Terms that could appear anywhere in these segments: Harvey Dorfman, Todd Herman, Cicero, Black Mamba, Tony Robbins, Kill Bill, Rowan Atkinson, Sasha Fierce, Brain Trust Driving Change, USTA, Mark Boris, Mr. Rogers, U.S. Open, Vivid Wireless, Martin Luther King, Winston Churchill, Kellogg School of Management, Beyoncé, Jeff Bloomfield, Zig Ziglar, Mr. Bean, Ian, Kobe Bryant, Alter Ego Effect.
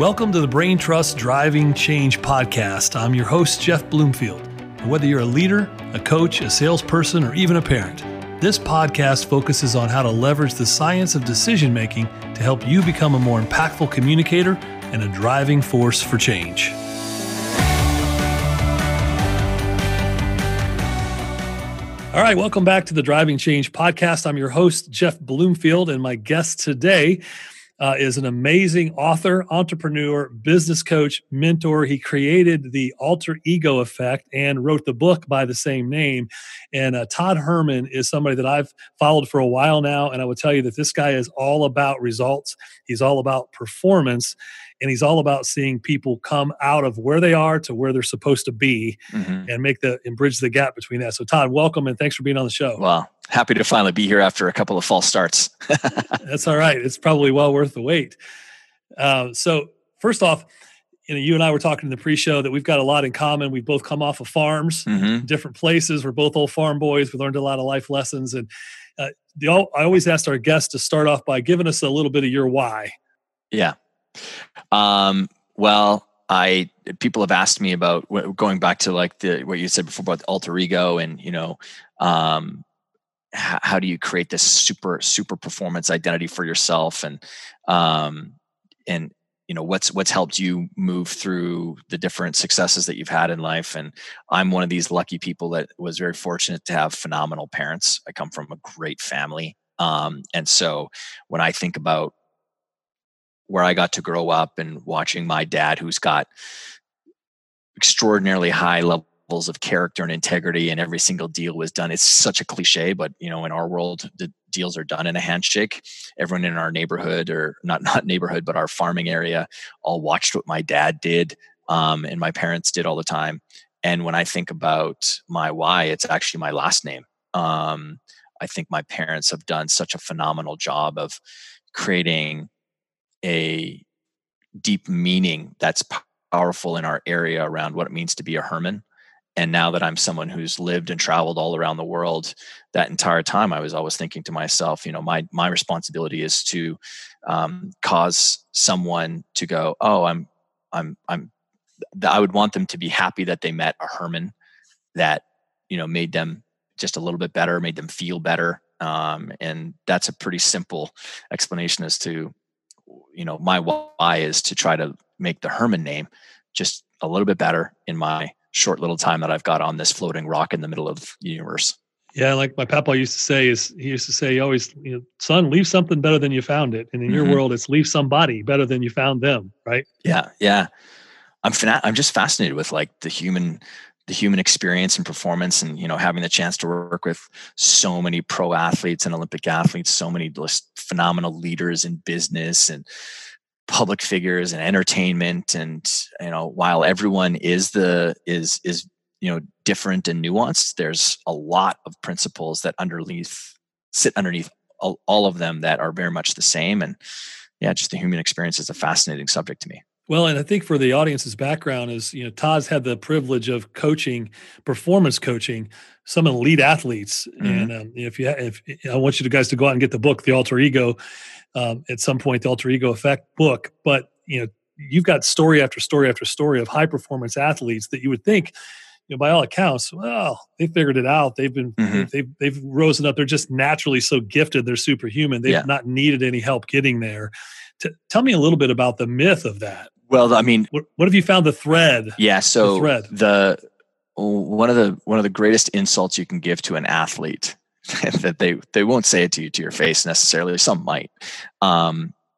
Welcome to the Brain Trust Driving Change podcast. I'm your host, Jeff Bloomfield. And whether you're a leader, a coach, a salesperson, or even a parent, this podcast focuses on how to leverage the science of decision-making to help you become a more impactful communicator and a driving force for change. All right, welcome back to the Driving Change podcast. I'm your host, Jeff Bloomfield, and my guest today is an amazing author, entrepreneur, business coach, mentor. He created the Alter Ego Effect and wrote the book by the same name. And Todd Herman is somebody that I've followed for a while now, and I would tell you that this guy is all about results. He's all about performance, and he's all about seeing people come out of where they are to where they're supposed to be and bridge the gap between that. So Todd, welcome and thanks for being on the show. Wow. Happy to finally be here after a couple of false starts. That's all right. It's probably well worth the wait. So first off, you and I were talking in the pre-show that we've got a lot in common. We've both come off of farms, different places. We're both old farm boys. We learned a lot of life lessons. And I always asked our guests to start off by giving us a little bit of your why. Yeah. People have asked me about going back to like what you said before about the alter ego and, how do you create this super performance identity for yourself? And, what's helped you move through the different successes that you've had in life. And I'm one of these lucky people that was very fortunate to have phenomenal parents. I come from a great family. And so when I think about where I got to grow up and watching my dad, who's got extraordinarily high levels of character and integrity, and every single deal was done. It's such a cliche, but in our world, the deals are done in a handshake. Everyone in our neighborhood, or not neighborhood, but our farming area, all watched what my dad did and my parents did all the time. And when I think about my why, it's actually my last name. I think my parents have done such a phenomenal job of creating a deep meaning that's powerful in our area around what it means to be a Herman. And now that I'm someone who's lived and traveled all around the world, that entire time I was always thinking to myself, my responsibility is to cause someone to go, oh, I would want them to be happy that they met a Herman that, made them just a little bit better, made them feel better. And that's a pretty simple explanation as to, my why is to try to make the Herman name just a little bit better in my short little time that I've got on this floating rock in the middle of the universe. Yeah. Like my papa used to say, you always, son, leave something better than you found it. And in your world, it's leave somebody better than you found them. Right. Yeah. Yeah. I'm just fascinated with like the human experience and performance, and having the chance to work with so many pro athletes and Olympic athletes, so many just phenomenal leaders in business and public figures and entertainment, and while everyone is different and nuanced, there's a lot of principles that sit underneath all of them that are very much the same. And yeah, just the human experience is a fascinating subject to me. Well, and I think for the audience's background is, Todd's had the privilege of performance coaching, some elite athletes. And if I want you guys to go out and get the book, The Alter Ego, at some point, The Alter Ego Effect book. But, you've got story after story after story of high performance athletes that you would think, by all accounts, well, they figured it out. They've been, they've risen up. They're just naturally so gifted. They're superhuman. They've not needed any help getting there. Tell me a little bit about the myth of that. Well, I mean, what have you found the thread? Yeah. So one of the greatest insults you can give to an athlete that they won't say it to your face necessarily. Some might,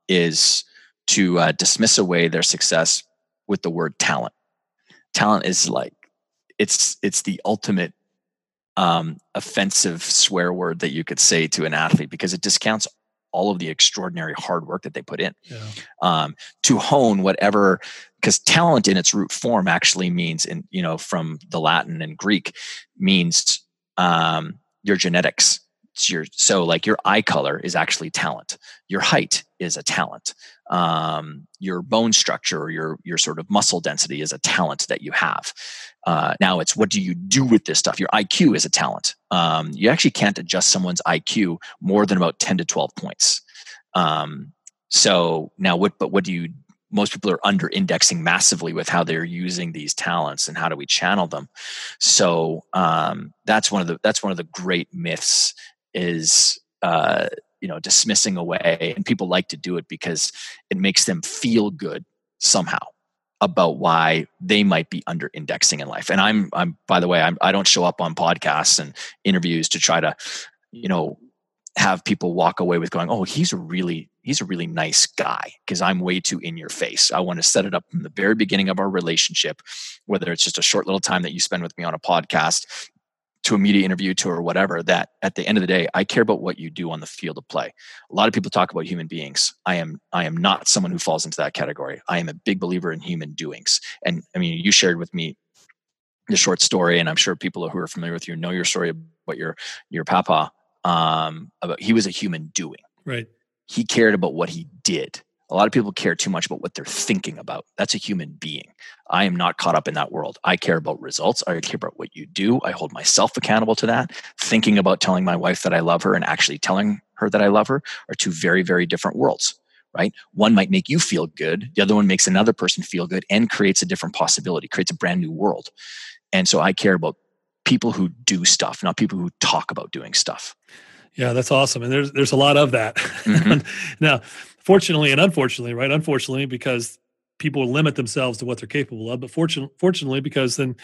is to dismiss away their success with the word talent. Talent is like, it's the ultimate offensive swear word that you could say to an athlete, because it discounts all of the extraordinary hard work that they put in to hone whatever, because talent in its root form actually means, from the Latin and Greek, means your genetics. So like your eye color is actually talent. Your height is a talent. Your bone structure or your sort of muscle density is a talent that you have. Now it's, what do you do with this stuff? Your IQ is a talent. You actually can't adjust someone's IQ more than about 10 to 12 points. So now what, but what do you, most people are under indexing massively with how they're using these talents and how do we channel them. So that's one of the great myths is dismissing away, and people like to do it because it makes them feel good somehow about why they might be under indexing in life. And I'm by the way, I don't show up on podcasts and interviews to try to, have people walk away with going, oh, he's a really nice guy, because I'm way too in your face. I want to set it up from the very beginning of our relationship, whether it's just a short little time that you spend with me on a podcast to a media interview to or whatever, that at the end of the day, I care about what you do on the field of play. A lot of people talk about human beings. I am not someone who falls into that category. I am a big believer in human doings. And I mean, you shared with me the short story, and I'm sure people who are familiar with you know your story about your papa. He was a human doing. Right. He cared about what he did. A lot of people care too much about what they're thinking about. That's a human being. I am not caught up in that world. I care about results. I care about what you do. I hold myself accountable to that. Thinking about telling my wife that I love her and actually telling her that I love her are two very, very different worlds, right? One might make you feel good. The other one makes another person feel good and creates a different possibility, creates a brand new world. And so I care about people who do stuff, not people who talk about doing stuff. Yeah, that's awesome. And there's a lot of that. Mm-hmm. Now, fortunately and unfortunately, right? Unfortunately, because people limit themselves to what they're capable of, but fortunately, because then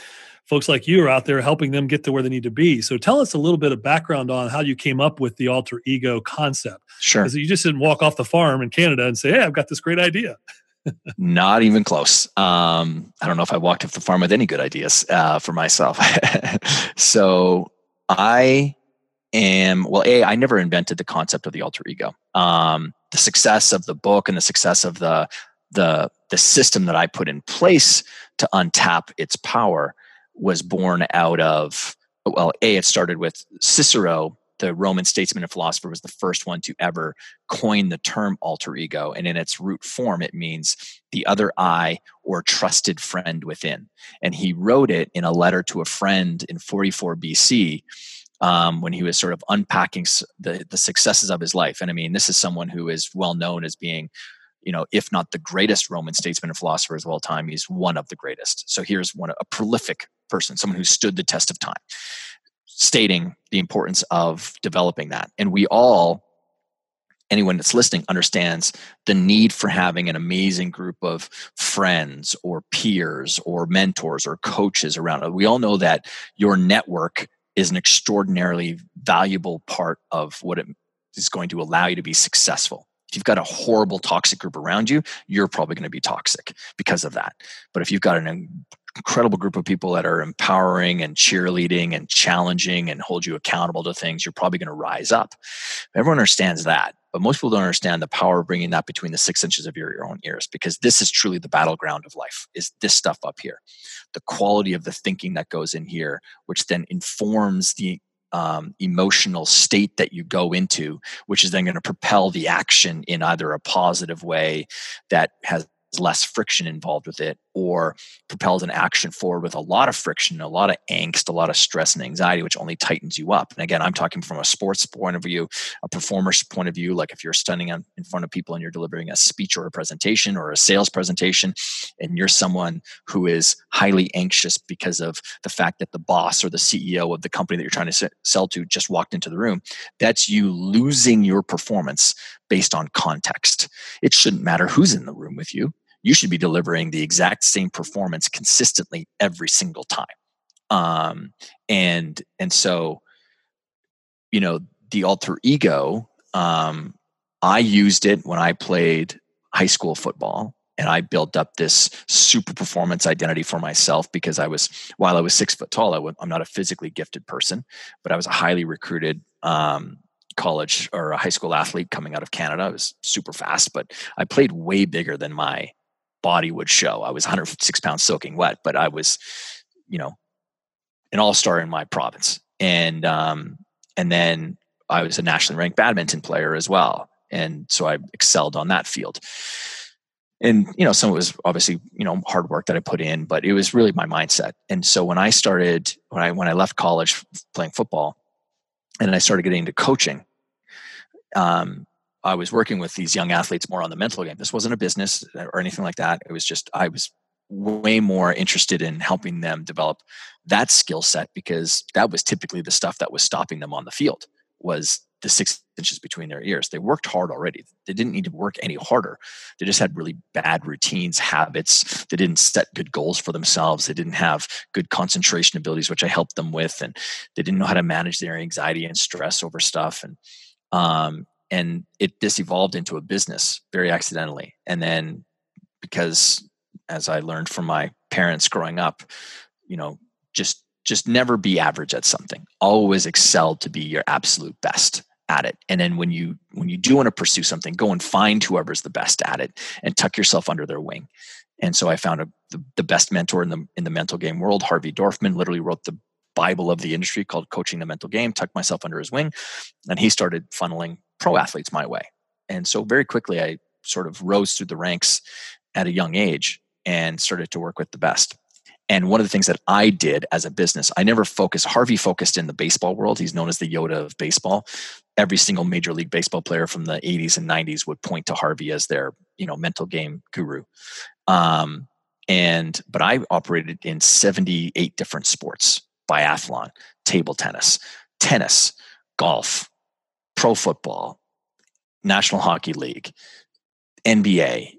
folks like you are out there helping them get to where they need to be. So tell us a little bit of background on how you came up with the alter ego concept. Sure. Because you just didn't walk off the farm in Canada and say, hey, I've got this great idea. Not even close. I don't know if I walked off the farm with any good ideas for myself. So I never invented the concept of the alter ego. The success of the book and the success of the system that I put in place to untap its power was born out of, it started with Cicero, the Roman statesman and philosopher, was the first one to ever coin the term alter ego. And in its root form, it means the other I or trusted friend within. And he wrote it in a letter to a friend in 44 BC, when he was sort of unpacking the successes of his life. And I mean, this is someone who is well known as being, if not the greatest Roman statesman and philosopher of all time, he's one of the greatest. So here's a prolific person, someone who stood the test of time, stating the importance of developing that. And anyone that's listening understands the need for having an amazing group of friends or peers or mentors or coaches around. We all know that your network is an extraordinarily valuable part of what it is going to allow you to be successful. If you've got a horrible toxic group around you, you're probably going to be toxic because of that. But if you've got an incredible group of people that are empowering and cheerleading and challenging and hold you accountable to things, you're probably going to rise up. Everyone understands that, but most people don't understand the power of bringing that between the 6 inches of your own ears, because this is truly the battleground of life, is this stuff up here. The quality of the thinking that goes in here, which then informs the emotional state that you go into, which is then going to propel the action in either a positive way that has less friction involved with it, or propels an action forward with a lot of friction, a lot of angst, a lot of stress and anxiety, which only tightens you up. And again, I'm talking from a sports point of view, a performer's point of view, like if you're standing in front of people and you're delivering a speech or a presentation or a sales presentation, and you're someone who is highly anxious because of the fact that the boss or the CEO of the company that you're trying to sell to just walked into the room, that's you losing your performance based on context. It shouldn't matter who's in the room with you. You should be delivering the exact same performance consistently every single time. So the alter ego, I used it when I played high school football, and I built up this super performance identity for myself because while I was 6 foot tall, I'm not a physically gifted person, but I was a highly recruited, college or a high school athlete coming out of Canada. I was super fast, but I played way bigger than my body would show. I was 106 pounds soaking wet, but I was, an all-star in my province. And then I was a nationally ranked badminton player as well. And so I excelled on that field. And, some of it was obviously, hard work that I put in, but it was really my mindset. And so when I left college playing football and I started getting into coaching, I was working with these young athletes more on the mental game. This wasn't a business or anything like that. It was just, I was way more interested in helping them develop that skill set, because that was typically the stuff that was stopping them on the field, was the 6 inches between their ears. They worked hard already. They didn't need to work any harder. They just had really bad routines, habits. They didn't set good goals for themselves. They didn't have good concentration abilities, which I helped them with. And they didn't know how to manage their anxiety and stress over stuff. And this evolved into a business very accidentally. And then, because as I learned from my parents growing up, you know, just never be average at something. Always excel to be your absolute best at it. And then when you do want to pursue something, go and find whoever's the best at it and tuck yourself under their wing. And so I found the best mentor in the mental game world. Harvey Dorfman literally wrote the Bible of the industry called Coaching the Mental Game, tucked myself under his wing, and he started funneling pro athletes my way. And so very quickly, I sort of rose through the ranks at a young age and started to work with the best. And one of the things that I did as a business, I never focused. Harvey focused in the baseball world. He's known as the Yoda of baseball. Every single Major League Baseball player from the 80s and 90s would point to Harvey as their, you know, mental game guru. But I operated in 78 different sports: biathlon, table tennis, tennis, golf, pro football, National Hockey League, NBA.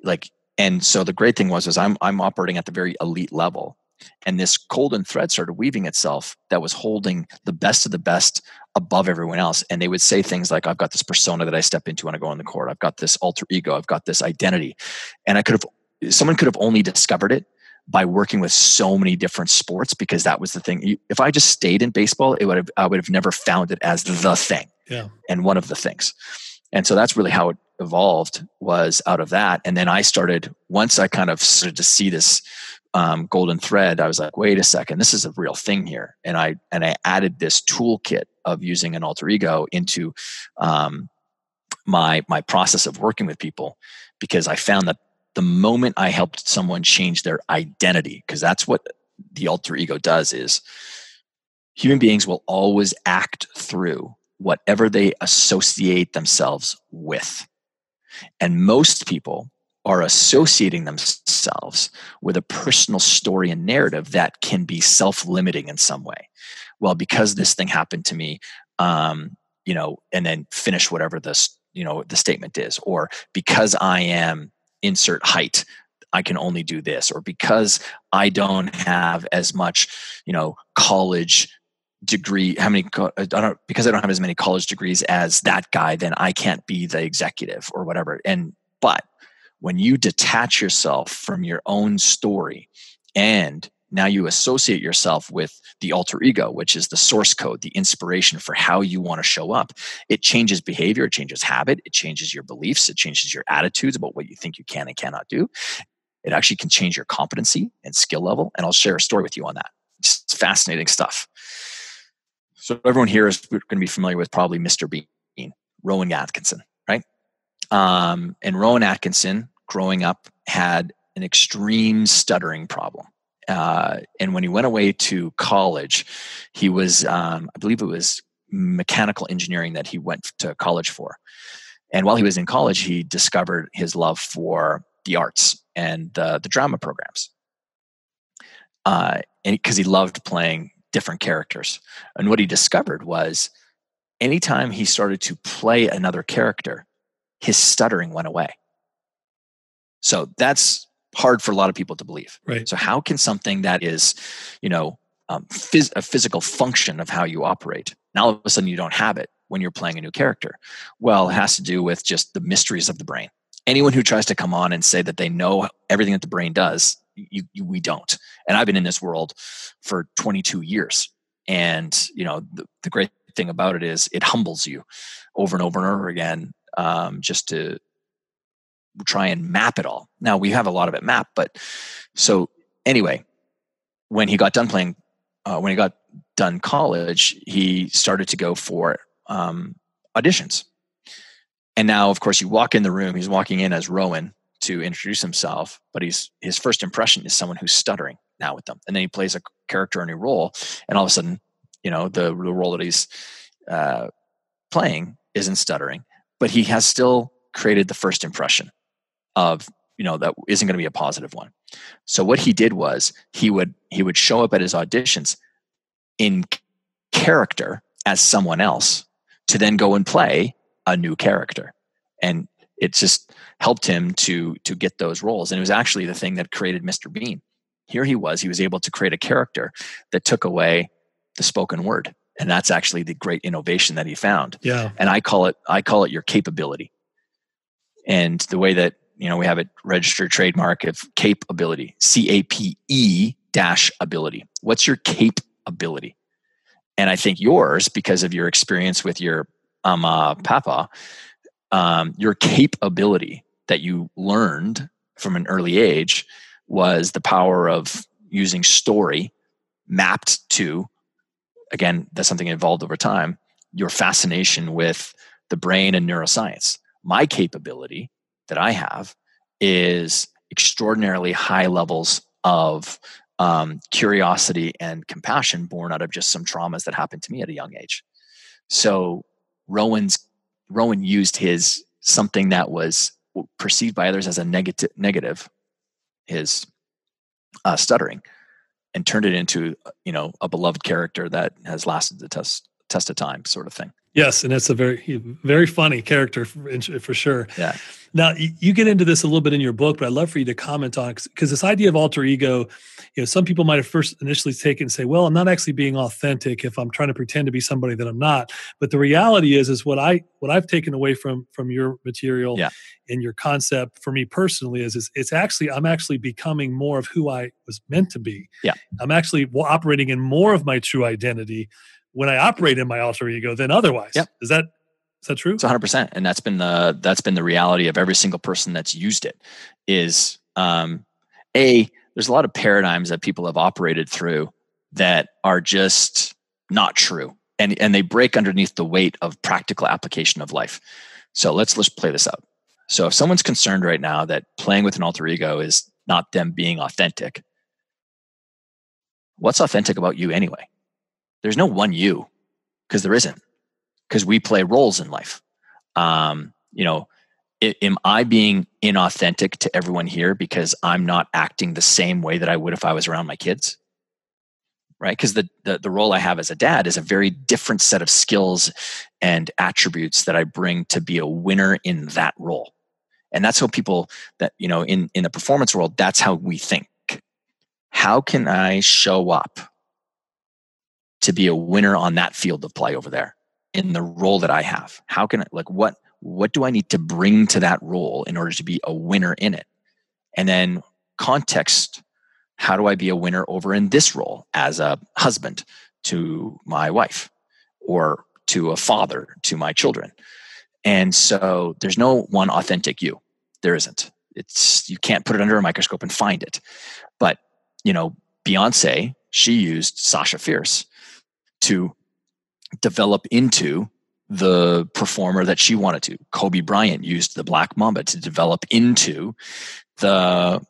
And so the great thing was I'm operating at the very elite level. And this golden thread started weaving itself that was holding the best of the best above everyone else. And they would say things like, I've got this persona that I step into when I go on the court. I've got this alter ego. I've got this identity. And someone could have only discovered it by working with so many different sports, because that was the thing. If I just stayed in baseball, I would have never found it as the thing. Yeah. And one of the things. And so that's really how it evolved, was out of that. And then once I kind of started to see this golden thread, I was like, wait a second, this is a real thing here. And I added this toolkit of using an alter ego into my process of working with people, because I found that the moment I helped someone change their identity, because that's what the alter ego does, is human beings will always act through whatever they associate themselves with. And most people are associating themselves with a personal story and narrative that can be self-limiting in some way. Well, because this thing happened to me, you know, and then finish whatever this, you know, the statement is, or because I am insert height, I can only do this, or because I don't have as much, you know, college degree, because I don't have as many college degrees as that guy, then I can't be the executive or whatever. But when you detach yourself from your own story, and now you associate yourself with the alter ego, which is the source code, the inspiration for how you want to show up, it changes behavior, it changes habit, it changes your beliefs, it changes your attitudes about what you think you can and cannot do. It actually can change your competency and skill level. And I'll share a story with you on that. It's fascinating stuff. So everyone here is going to be familiar with probably Mr. Bean, Rowan Atkinson, right? And Rowan Atkinson, growing up, had an extreme stuttering problem. And when he went away to college, he was, I believe it was mechanical engineering that he went to college for. And while he was in college, he discovered his love for the arts and the drama programs. And because he loved playing different characters. And what he discovered was anytime he started to play another character, his stuttering went away. So that's hard for a lot of people to believe. Right. So how can something that is, you know, a physical function of how you operate, now all of a sudden you don't have it when you're playing a new character? Well, it has to do with just the mysteries of the brain. Anyone who tries to come on and say that they know everything that the brain does, we don't. And I've been in this world for 22 years. And, you know, the great thing about it is it humbles you over and over and over again, just to try and map it all. Now, we have a lot of it mapped, but so anyway, when he got done playing, when he got done college, he started to go for auditions. And now, of course, you walk in the room, he's walking in as Rowan to introduce himself, but his first impression is someone who's stuttering now with them. And then he plays a character in a role, and all of a sudden, you know, the role that he's playing isn't stuttering. but he has still created the first impression of, you know, that isn't going to be a positive one. So what he did was he would show up at his auditions in character as someone else to then go and play a new character. And it just helped him to get those roles. And it was actually the thing that created Mr. Bean. Here he was able to create a character that took away the spoken word. And that's actually the great innovation that he found. Yeah. And I call it your capability. And the way that, you know, we have a registered trademark of capability, CAPE-ability. What's your capability? And I think yours, because of your experience with your papa, your capability that you learned from an early age was the power of using story mapped to, again, that's something evolved over time, your fascination with the brain and neuroscience. My capability that I have is extraordinarily high levels of curiosity and compassion born out of just some traumas that happened to me at a young age. So Rowan used his something that was perceived by others as a negative, his stuttering, and turned it into, you know, a beloved character that has lasted the test of time, sort of thing. Yes, and that's a very, very funny character for sure. Yeah. Now, you get into this a little bit in your book, but I'd love for you to comment on, because this idea of alter ego, you know, some people might have first initially taken and say, well, I'm not actually being authentic if I'm trying to pretend to be somebody that I'm not. But the reality is what I've taken away from your material and your concept for me personally is it's actually, I'm actually becoming more of who I was meant to be. Yeah. I'm actually operating in more of my true identity when I operate in my alter ego than otherwise. Yep. Is that true? It's 100%. And that's been the reality of every single person that's used it is, there's a lot of paradigms that people have operated through that are just not true. And they break underneath the weight of practical application of life. So let's play this out. So if someone's concerned right now that playing with an alter ego is not them being authentic, what's authentic about you anyway? There's no one you, because there isn't, because we play roles in life. You know, am I being inauthentic to everyone here because I'm not acting the same way that I would if I was around my kids? Right? Because the role I have as a dad is a very different set of skills and attributes that I bring to be a winner in that role. And that's how people that, you know, in the performance world, that's how we think. How can I show up to be a winner on that field of play over there in the role that I have? How can I, like, what do I need to bring to that role in order to be a winner in it? And then context, how do I be a winner over in this role as a husband to my wife or to a father to my children? And so there's no one authentic you. There isn't. You can't put it under a microscope and find it. But, you know, Beyoncé, she used Sasha Fierce to develop into the performer that she wanted to. Kobe Bryant used the Black Mamba to develop into the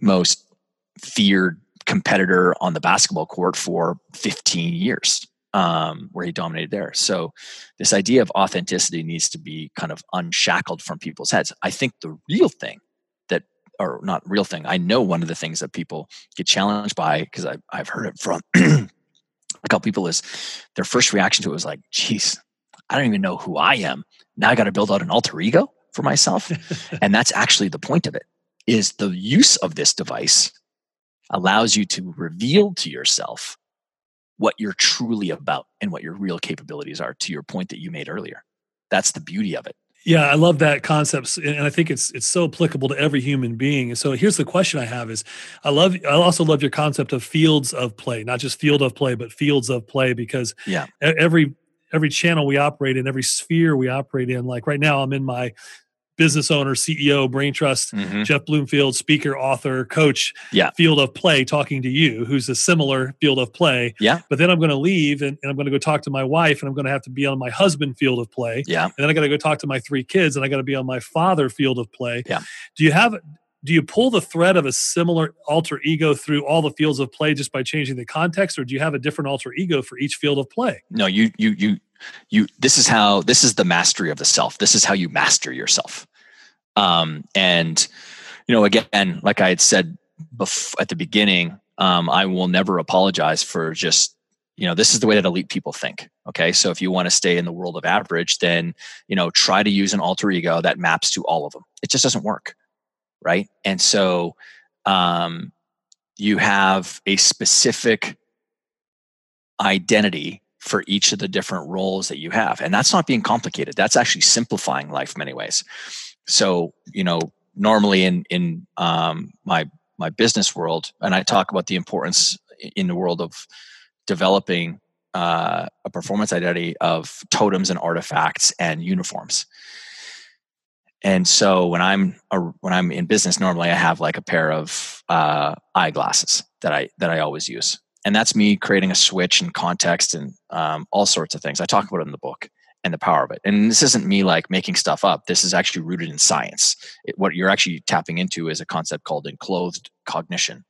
most feared competitor on the basketball court for 15 years, where he dominated there. So this idea of authenticity needs to be kind of unshackled from people's heads. I think the real thing that, or not real thing, I know one of the things that people get challenged by, because I've heard it from a couple people, is their first reaction to it was like, geez, I don't even know who I am. Now I got to build out an alter ego for myself. And that's actually the point of it, is the use of this device allows you to reveal to yourself what you're truly about and what your real capabilities are, to your point that you made earlier. That's the beauty of it. Yeah, I love that concept, and I think it's so applicable to every human being. And so here's the question I have is, I also love your concept of fields of play, not just field of play, but fields of play, because every channel we operate in, every sphere we operate in, like right now I'm in my business owner, CEO, Brain Trust, Jeff Bloomfield, speaker, author, coach, field of play, talking to you, who's a similar field of play. Yeah. But then I'm going to leave and I'm going to go talk to my wife, and I'm going to have to be on my husband field of play. Yeah. And then I got to go talk to my 3 kids, and I got to be on my father field of play. Yeah. Do you have do you pull the thread of a similar alter ego through all the fields of play just by changing the context, or do you have a different alter ego for each field of play? No, you this is the mastery of the self. This is how you master yourself. And you know, again, like I had said at the beginning, I will never apologize for just, you know, this is the way that elite people think. Okay. So if you want to stay in the world of average, then, you know, try to use an alter ego that maps to all of them. It just doesn't work. Right. And so, you have a specific identity for each of the different roles that you have. And that's not being complicated. That's actually simplifying life in many ways. So, you know, normally in my business world, and I talk about the importance in the world of developing a performance identity of totems and artifacts and uniforms. And so when I'm in business, normally I have like a pair of eyeglasses that I always use, and that's me creating a switch and context and all sorts of things. I talk about it in the book and the power of it. And this isn't me like making stuff up. This is actually rooted in science. What you're actually tapping into is a concept called enclosed cognition,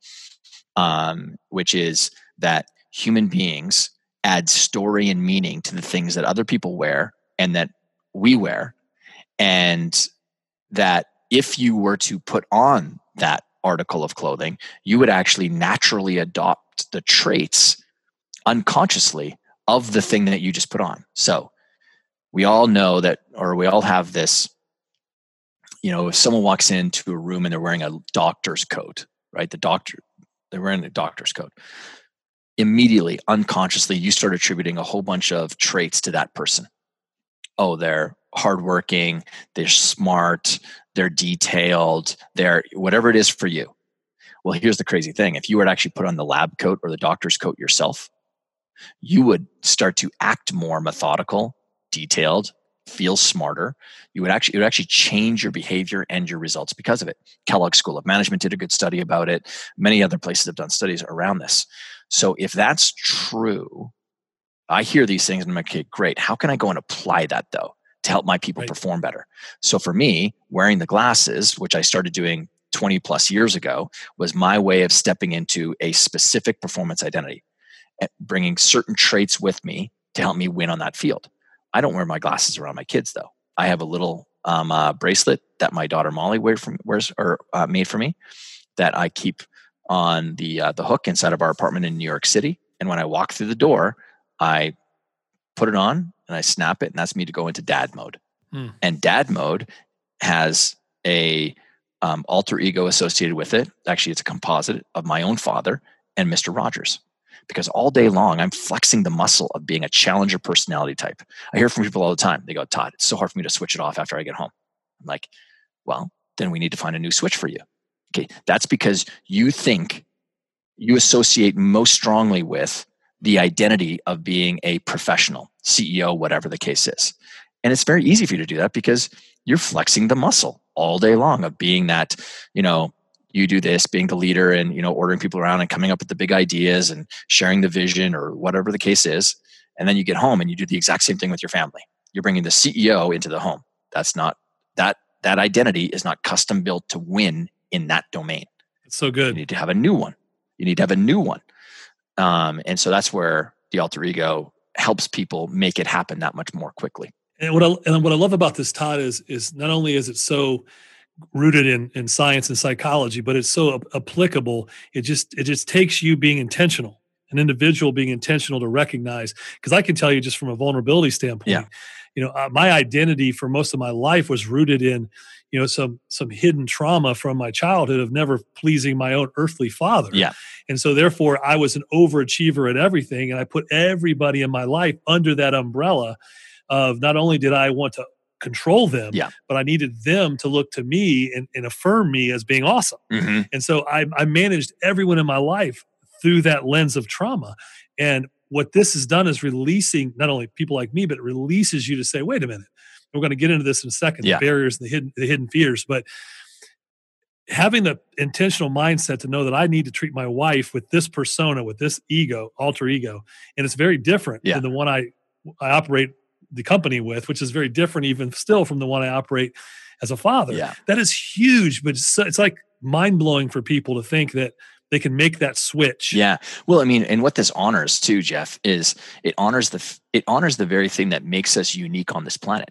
which is that human beings add story and meaning to the things that other people wear and that we wear. And that if you were to put on that article of clothing, you would actually naturally adopt the traits unconsciously of the thing that you just put on. So we all know that, or we all have this, you know, if someone walks into a room and they're wearing a doctor's coat, right? They're wearing a doctor's coat. Immediately, unconsciously, you start attributing a whole bunch of traits to that person. Oh, they're hardworking, they're smart, they're detailed, they're whatever it is for you. Well, here's the crazy thing. If you were to actually put on the lab coat or the doctor's coat yourself, you would start to act more methodical, detailed, feel smarter. It would actually change your behavior and your results because of it. Kellogg School of Management did a good study about it. Many other places have done studies around this. So if that's true, I hear these things and I'm like, okay, great. How can I go and apply that though to help my people perform better? So for me, wearing the glasses, which I started doing 20 plus years ago, was my way of stepping into a specific performance identity and bringing certain traits with me to help me win on that field. I don't wear my glasses around my kids though. I have a little bracelet that my daughter Molly made for me that I keep on the hook inside of our apartment in New York City. And when I walk through the door, I put it on and I snap it, and that's me to go into dad mode. And dad mode has a alter ego associated with it. Actually, it's a composite of my own father and Mr. Rogers, because all day long I'm flexing the muscle of being a challenger personality type. I hear from people all the time. They go, Todd, it's so hard for me to switch it off after I get home. I'm like, well, then we need to find a new switch for you. Okay, that's because you think you associate most strongly with the identity of being a professional, CEO, whatever the case is. And it's very easy for you to do that because you're flexing the muscle all day long of being that, you know, you do this, being the leader and, you know, ordering people around and coming up with the big ideas and sharing the vision or whatever the case is. And then you get home and you do the exact same thing with your family. You're bringing the CEO into the home. That's not, that identity is not custom built to win in that domain. It's so good. You need to have a new one. And so that's where the alter ego helps people make it happen that much more quickly. And what I love about this, Todd, is not only is it so rooted in science and psychology, but it's so applicable. It just takes you being intentional, an individual being intentional to recognize. Because I can tell you just from a vulnerability standpoint, you know, my identity for most of my life was rooted in, you know, some hidden trauma from my childhood of never pleasing my own earthly father. Yeah. And so therefore I was an overachiever at everything. And I put everybody in my life under that umbrella of not only did I want to control them, but I needed them to look to me and affirm me as being awesome. Mm-hmm. And so I managed everyone in my life through that lens of trauma. And what this has done is releasing not only people like me, but it releases you to say, wait a minute, we're going to get into this in a second, the barriers and the hidden fears. But having the intentional mindset to know that I need to treat my wife with this persona, with this ego, alter ego, and it's very different than the one I operate the company with, which is very different even still from the one I operate as a father. That is huge, but it's like mind-blowing for people to think that they can make that switch. Yeah. Well, I mean, and what this honors too, Jeff, is it honors the very thing that makes us unique on this planet.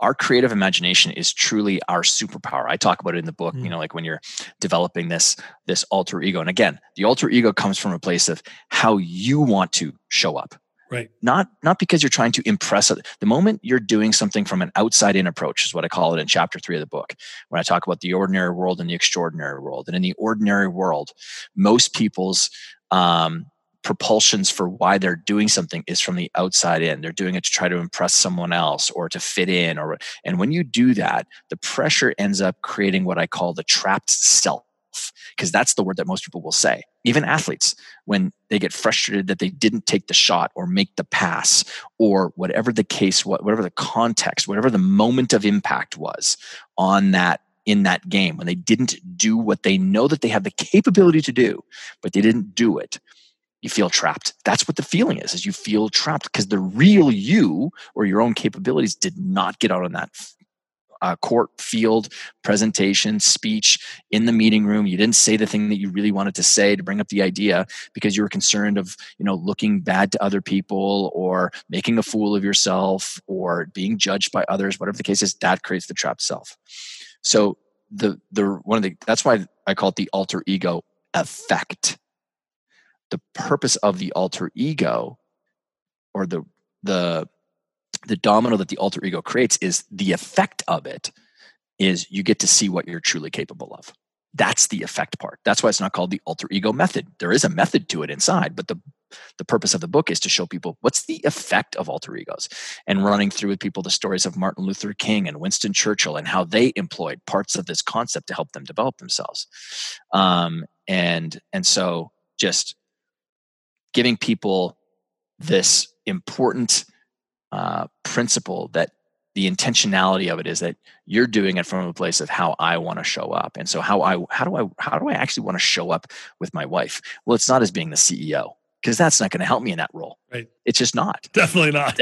Our creative imagination is truly our superpower. I talk about it in the book, you know, like when you're developing this alter ego. And again, the alter ego comes from a place of how you want to show up. Right. Not because you're trying to impress. The moment you're doing something from an outside-in approach is what I call it in chapter 3 of the book, when I talk about the ordinary world and the extraordinary world. And in the ordinary world, most people's propulsions for why they're doing something is from the outside in. They're doing it to try to impress someone else or to fit in. And when you do that, the pressure ends up creating what I call the trapped self. Because that's the word that most people will say. Even athletes, when they get frustrated that they didn't take the shot or make the pass or whatever the case, whatever the context, whatever the moment of impact was on that, in that game, when they didn't do what they know that they have the capability to do, but they didn't do it, you feel trapped. That's what the feeling is you feel trapped because the real you or your own capabilities did not get out on that court, field, presentation, speech, in the meeting room. You didn't say the thing that you really wanted to say to bring up the idea because you were concerned of, you know, looking bad to other people or making a fool of yourself or being judged by others, whatever the case is. That creates the trapped self. So that's why I call it the alter ego effect. The purpose of the alter ego, or the domino that the alter ego creates, is the effect of it is you get to see what you're truly capable of. That's the effect part. That's why it's not called the alter ego method. There is a method to it inside, but the purpose of the book is to show people what's the effect of alter egos, and running through with people the stories of Martin Luther King and Winston Churchill and how they employed parts of this concept to help them develop themselves. And so just giving people this important principle, that the intentionality of it is that you're doing it from a place of how I want to show up. And so how do I actually want to show up with my wife? Well, it's not as being the CEO, because that's not going to help me in that role. Right. It's just not. Definitely not.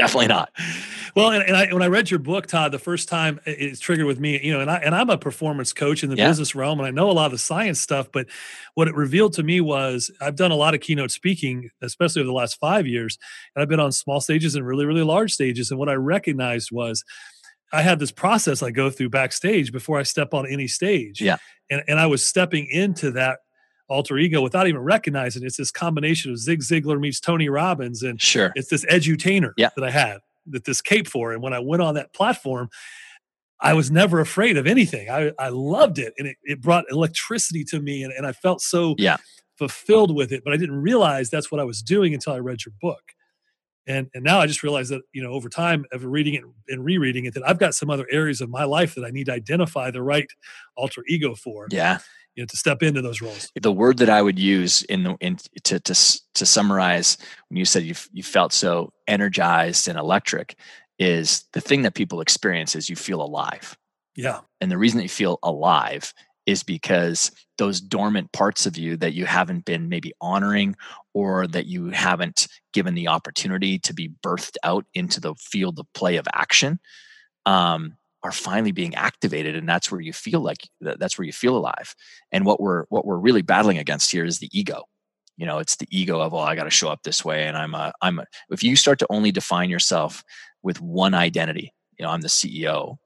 Well, when I read your book, Todd, the first time, it's triggered with me, you know, and I'm a performance coach in the business realm, and I know a lot of the science stuff, but what it revealed to me was, I've done a lot of keynote speaking, especially over the last 5 years, and I've been on small stages and really, really large stages. And what I recognized was, I had this process I go through backstage before I step on any stage. Yeah. And I was stepping into that alter ego without even recognizing it. It's this combination of Zig Ziglar meets Tony Robbins, and it's this edutainer that I had, that this cape for. And when I went on that platform, I was never afraid of anything. I loved it, and it brought electricity to me, and I felt so fulfilled with it. But I didn't realize that's what I was doing until I read your book. And now I just realize that, you know, over time of reading it and rereading it, that I've got some other areas of my life that I need to identify the right alter ego for. Yeah. You know, to step into those roles. The word that I would use to summarize when you said you felt so energized and electric, is the thing that people experience is you feel alive. Yeah. And the reason that you feel alive is because those dormant parts of you that you haven't been maybe honoring, or that you haven't given the opportunity to be birthed out into the field of play of action, are finally being activated. And that's where you feel like, that's where you feel alive. And what we're really battling against here is the ego. You know, it's the ego of, well, I got to show up this way. And if you start to only define yourself with one identity, you know, I'm the CEO,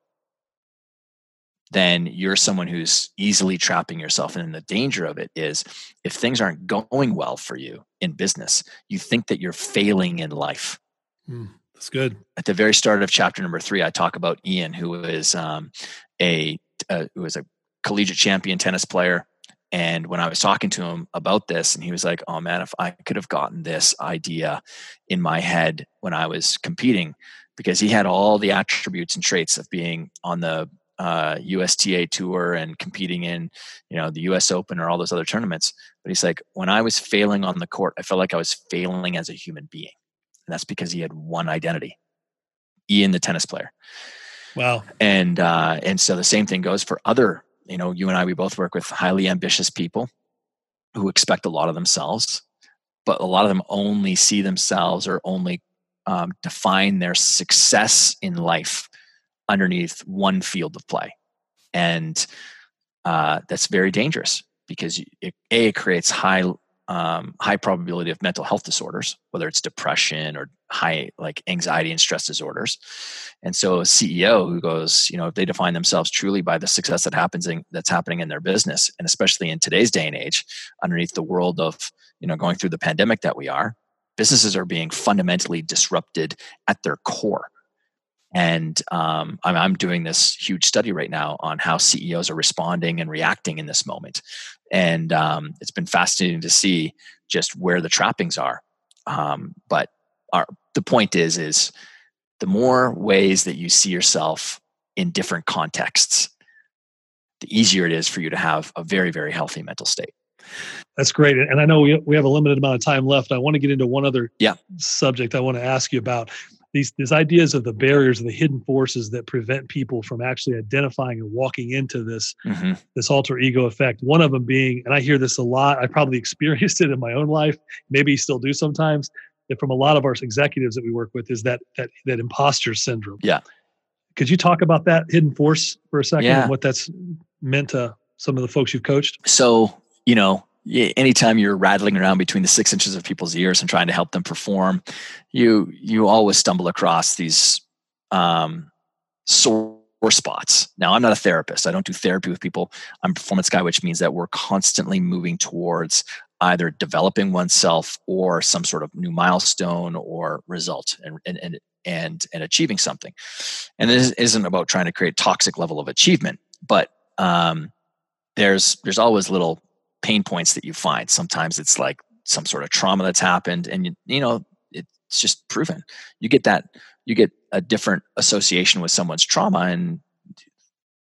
then you're someone who's easily trapping yourself. And the danger of it is, if things aren't going well for you in business, you think that you're failing in life. That's good. At the very start of chapter number 3, I talk about Ian, who is a collegiate champion tennis player. And when I was talking to him about this, and he was like, "Oh man, if I could have gotten this idea in my head when I was competing," because he had all the attributes and traits of being on the USTA tour and competing in, you know, the U.S. Open or all those other tournaments. But he's like, "When I was failing on the court, I felt like I was failing as a human being." And that's because he had one identity, Ian, the tennis player. Wow. And so the same thing goes for other, you know, you and I, we both work with highly ambitious people who expect a lot of themselves, but a lot of them only see themselves, or only define their success in life underneath one field of play. And that's very dangerous because it creates high probability of mental health disorders, whether it's depression or high like anxiety and stress disorders. And so a CEO who goes, you know, if they define themselves truly by the success that that's happening in their business, and especially in today's day and age, underneath the world of, you know, going through the pandemic that we are, businesses are being fundamentally disrupted at their core. And I'm doing this huge study right now on how CEOs are responding and reacting in this moment. And it's been fascinating to see just where the trappings are. But the point is the more ways that you see yourself in different contexts, the easier it is for you to have a very, very healthy mental state. That's great. And I know we have a limited amount of time left. I want to get into one other subject I want to ask you about. These ideas of the barriers and the hidden forces that prevent people from actually identifying and walking into this, this alter ego effect. One of them being, and I hear this a lot, I probably experienced it in my own life, maybe still do sometimes, that from a lot of our executives that we work with is that imposter syndrome. Yeah. Could you talk about that hidden force for a second and what that's meant to some of the folks you've coached? So, you know, anytime you're rattling around between the 6 inches of people's ears and trying to help them perform, you always stumble across these sore spots. Now, I'm not a therapist. I don't do therapy with people. I'm a performance guy, which means that we're constantly moving towards either developing oneself or some sort of new milestone or result and achieving something. And this isn't about trying to create toxic level of achievement, but there's always little pain points that you find. Sometimes it's like some sort of trauma that's happened, and you know, it's just proven. You get a different association with someone's trauma, and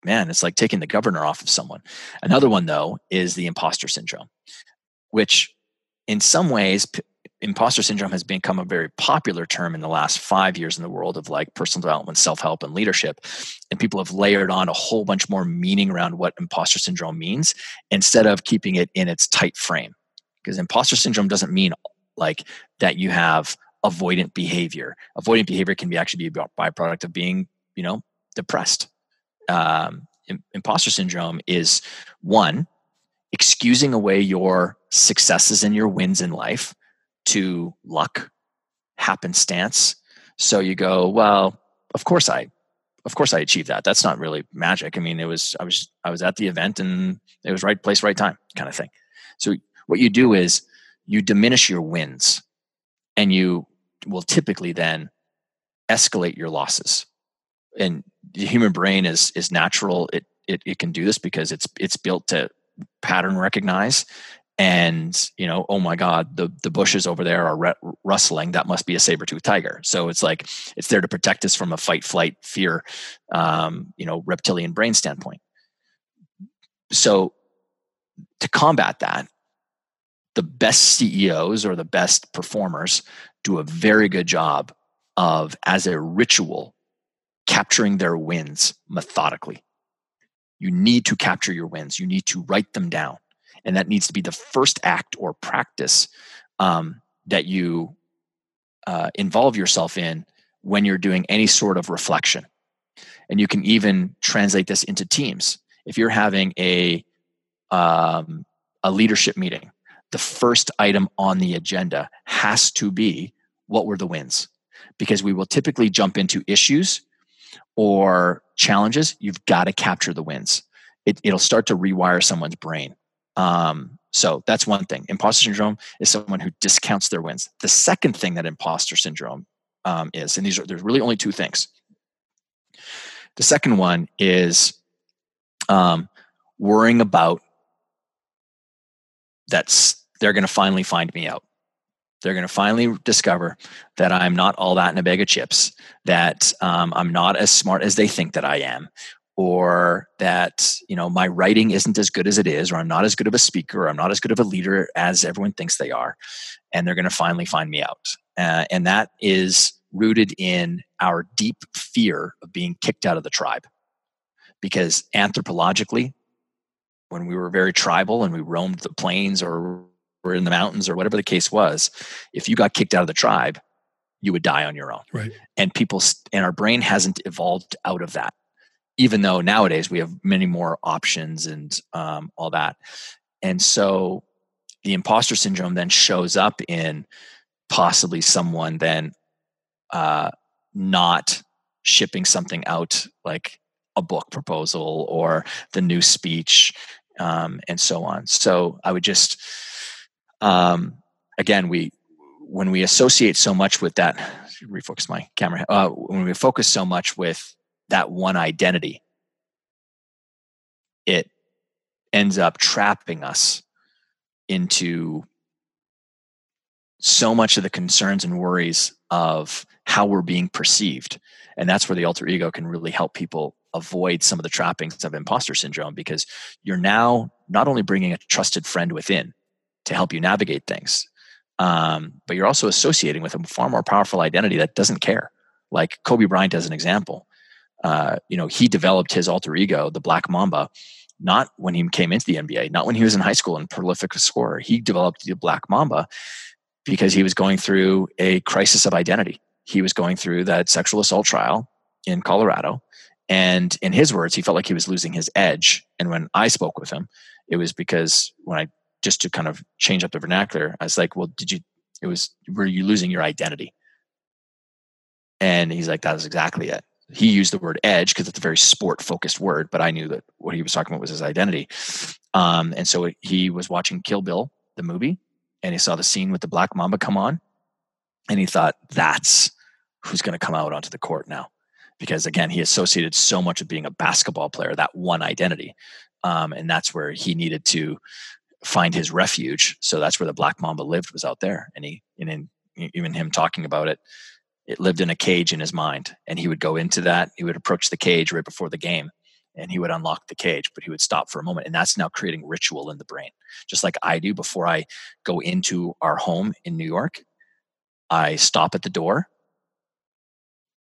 man, it's like taking the governor off of someone. Another one though is the imposter syndrome, which in some ways imposter syndrome has become a very popular term in the last 5 years in the world of like personal development, self-help, and leadership. And people have layered on a whole bunch more meaning around what imposter syndrome means instead of keeping it in its tight frame. Because imposter syndrome doesn't mean like that you have avoidant behavior. Avoidant behavior can actually be a byproduct of being, you know, depressed. Imposter syndrome is one, excusing away your successes and your wins in life to luck, happenstance. So you go, well, of course I achieved that. That's not really magic. I mean, I was at the event and it was right place, right time kind of thing. So what you do is you diminish your wins, and you will typically then escalate your losses. And the human brain is natural. It can do this because it's built to pattern recognize. And, you know, oh my God, the bushes over there are rustling. That must be a saber-toothed tiger. So it's like, it's there to protect us from a fight, flight, fear, you know, reptilian brain standpoint. So to combat that, the best CEOs or the best performers do a very good job of, as a ritual, capturing their wins methodically. You need to capture your wins. You need to write them down. And that needs to be the first act or practice that you involve yourself in when you're doing any sort of reflection. And you can even translate this into teams. If you're having a leadership meeting, the first item on the agenda has to be, what were the wins? Because we will typically jump into issues or challenges. You've got to capture the wins. It'll start to rewire someone's brain. So that's one thing. Imposter syndrome is someone who discounts their wins. The second thing that imposter syndrome is, and there's really only two things. The second one is worrying about they're going to finally find me out. They're going to finally discover that I'm not all that in a bag of chips, that I'm not as smart as they think that I am, or that, you know, my writing isn't as good as it is, or I'm not as good of a speaker, or I'm not as good of a leader as everyone thinks they are, and they're going to finally find me out. And that is rooted in our deep fear of being kicked out of the tribe. Because anthropologically, when we were very tribal and we roamed the plains or were in the mountains or whatever the case was, if you got kicked out of the tribe, you would die on your own. Right. And our brain hasn't evolved out of that. even though nowadays we have many more options and all that. And so the imposter syndrome then shows up in possibly someone then not shipping something out, like a book proposal or the new speech, and so on. So I would just, again, when we associate so much with that, refocus my camera, when we focus so much with that one identity, it ends up trapping us into so much of the concerns and worries of how we're being perceived. And that's where the alter ego can really help people avoid some of the trappings of imposter syndrome, because you're now not only bringing a trusted friend within to help you navigate things, but you're also associating with a far more powerful identity that doesn't care. Like Kobe Bryant, as an example, he developed his alter ego, the Black Mamba, not when he came into the NBA, not when he was in high school and prolific scorer. He developed the Black Mamba because he was going through a crisis of identity. He was going through that sexual assault trial in Colorado. And in his words, he felt like he was losing his edge. And when I spoke with him, it was because when I, just to kind of change up the vernacular, I was like, well, were you losing your identity? And he's like, that was exactly it. He used the word edge because it's a very sport focused word, but I knew that what he was talking about was his identity. And so he was watching Kill Bill, the movie, and he saw the scene with the Black Mamba come on. And he thought, that's who's going to come out onto the court now. Because again, he associated so much of being a basketball player, that one identity. And that's where he needed to find his refuge. So that's where the Black Mamba lived, was out there. And even him talking about it, it lived in a cage in his mind. And he would go into that, he would approach the cage right before the game, and he would unlock the cage, but he would stop for a moment. And that's now creating ritual in the brain. Just like I do before I go into our home in New York, I stop at the door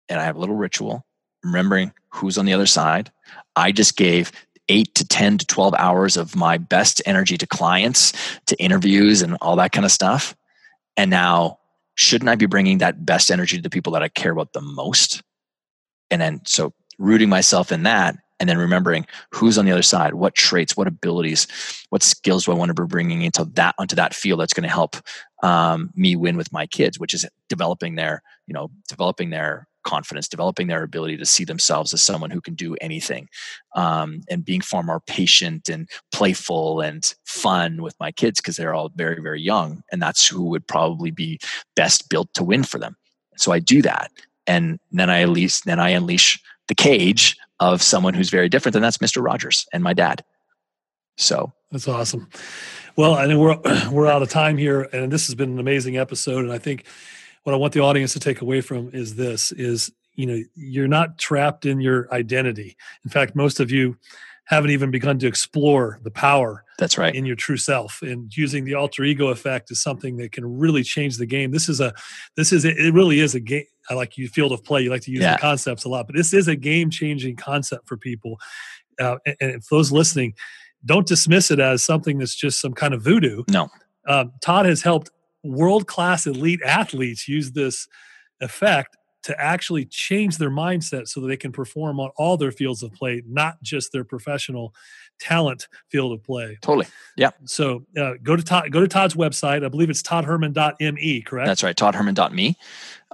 and I have a little ritual, remembering who's on the other side. I just gave 8 to 10 to 12 hours of my best energy to clients, to interviews, and all that kind of stuff. And now, shouldn't I be bringing that best energy to the people that I care about the most? And then, so rooting myself in that, and then remembering who's on the other side, what traits, what abilities, what skills do I want to be bringing onto that field that's going to help me win with my kids, which is developing their confidence, developing their ability to see themselves as someone who can do anything, and being far more patient and playful and fun with my kids, because they're all very, very young, and that's who would probably be best built to win for them. So I do that, and then I unleash the cage of someone who's very different, and that's Mr. Rogers and my dad. So that's awesome. Well, I know we're out of time here, and this has been an amazing episode, and I think what I want the audience to take away from is this, you're not trapped in your identity. In fact, most of you haven't even begun to explore the power that's right in your true self. And using the alter ego effect is something that can really change the game. It really is a game. I like you, field of play. You like to use the concepts a lot, but this is a game-changing concept for people. And for those listening, don't dismiss it as something that's just some kind of voodoo. No. Todd has helped world-class elite athletes use this effect to actually change their mindset so that they can perform on all their fields of play, not just their professional talent field of play. Totally. Yeah. So go to Todd's website. I believe it's toddherman.me, correct? That's right. toddherman.me.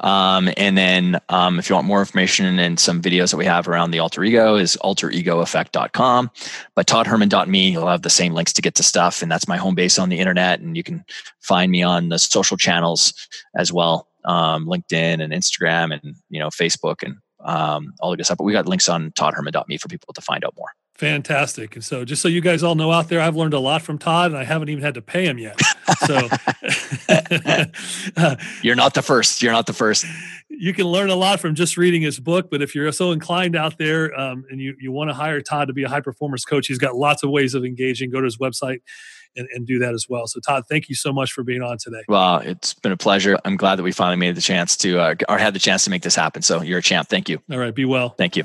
And then if you want more information and some videos that we have around the alter ego, is alteregoeffect.com. But toddherman.me, you'll have the same links to get to stuff. And that's my home base on the internet. And you can find me on the social channels as well. LinkedIn and Instagram and Facebook and all of this stuff. But we got links on toddherman.me for people to find out more. Fantastic. And so just so you guys all know out there, I've learned a lot from Todd, and I haven't even had to pay him yet. So you're not the first. You're not the first. You can learn a lot from just reading his book, but if you're so inclined out there and you want to hire Todd to be a high performance coach, he's got lots of ways of engaging. Go to his website and do that as well. So Todd, thank you so much for being on today. Well, it's been a pleasure. I'm glad that we finally made the chance to, or had the chance to make this happen. So you're a champ. Thank you. All right. Be well. Thank you.